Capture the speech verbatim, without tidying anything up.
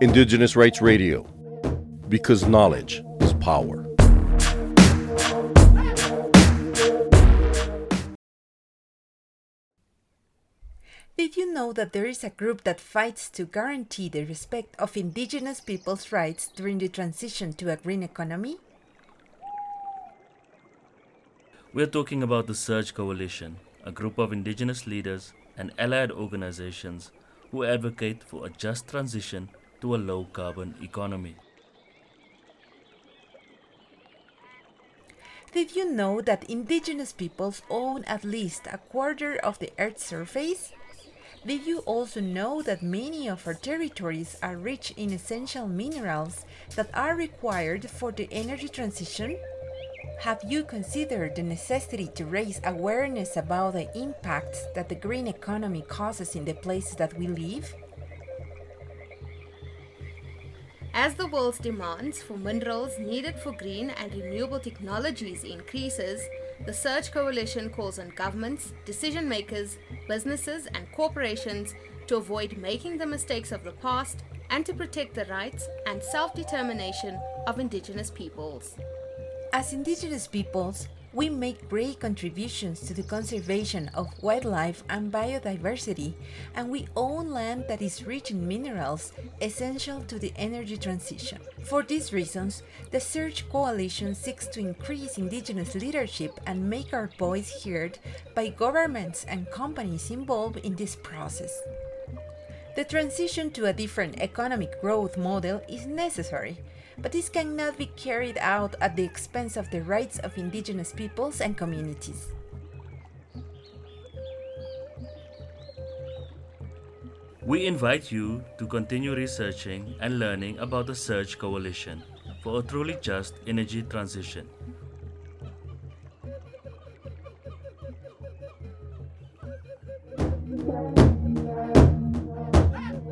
Indigenous Rights Radio, because knowledge is power. Did you know that there is a group that fights to guarantee the respect of indigenous people's rights during the transition to a green economy? We are talking about the SIRGE Coalition, a group of indigenous leaders and allied organizations who advocate for a just transition to a low-carbon economy. Did you know that indigenous peoples own at least a quarter of the Earth's surface? Did you also know that many of our territories are rich in essential minerals that are required for the energy transition? Have you considered the necessity to raise awareness about the impacts that the green economy causes in the places that we live? As the world's demands for minerals needed for green and renewable technologies increases, the SIRGE Coalition calls on governments, decision makers, businesses and corporations to avoid making the mistakes of the past and to protect the rights and self-determination of indigenous peoples. As indigenous peoples, we make great contributions to the conservation of wildlife and biodiversity, and we own land that is rich in minerals essential to the energy transition. For these reasons, the SIRGE Coalition seeks to increase indigenous leadership and make our voice heard by governments and companies involved in this process. The transition to a different economic growth model is necessary, but this cannot be carried out at the expense of the rights of indigenous peoples and communities. We invite you to continue researching and learning about the SIRGE Coalition for a truly just energy transition.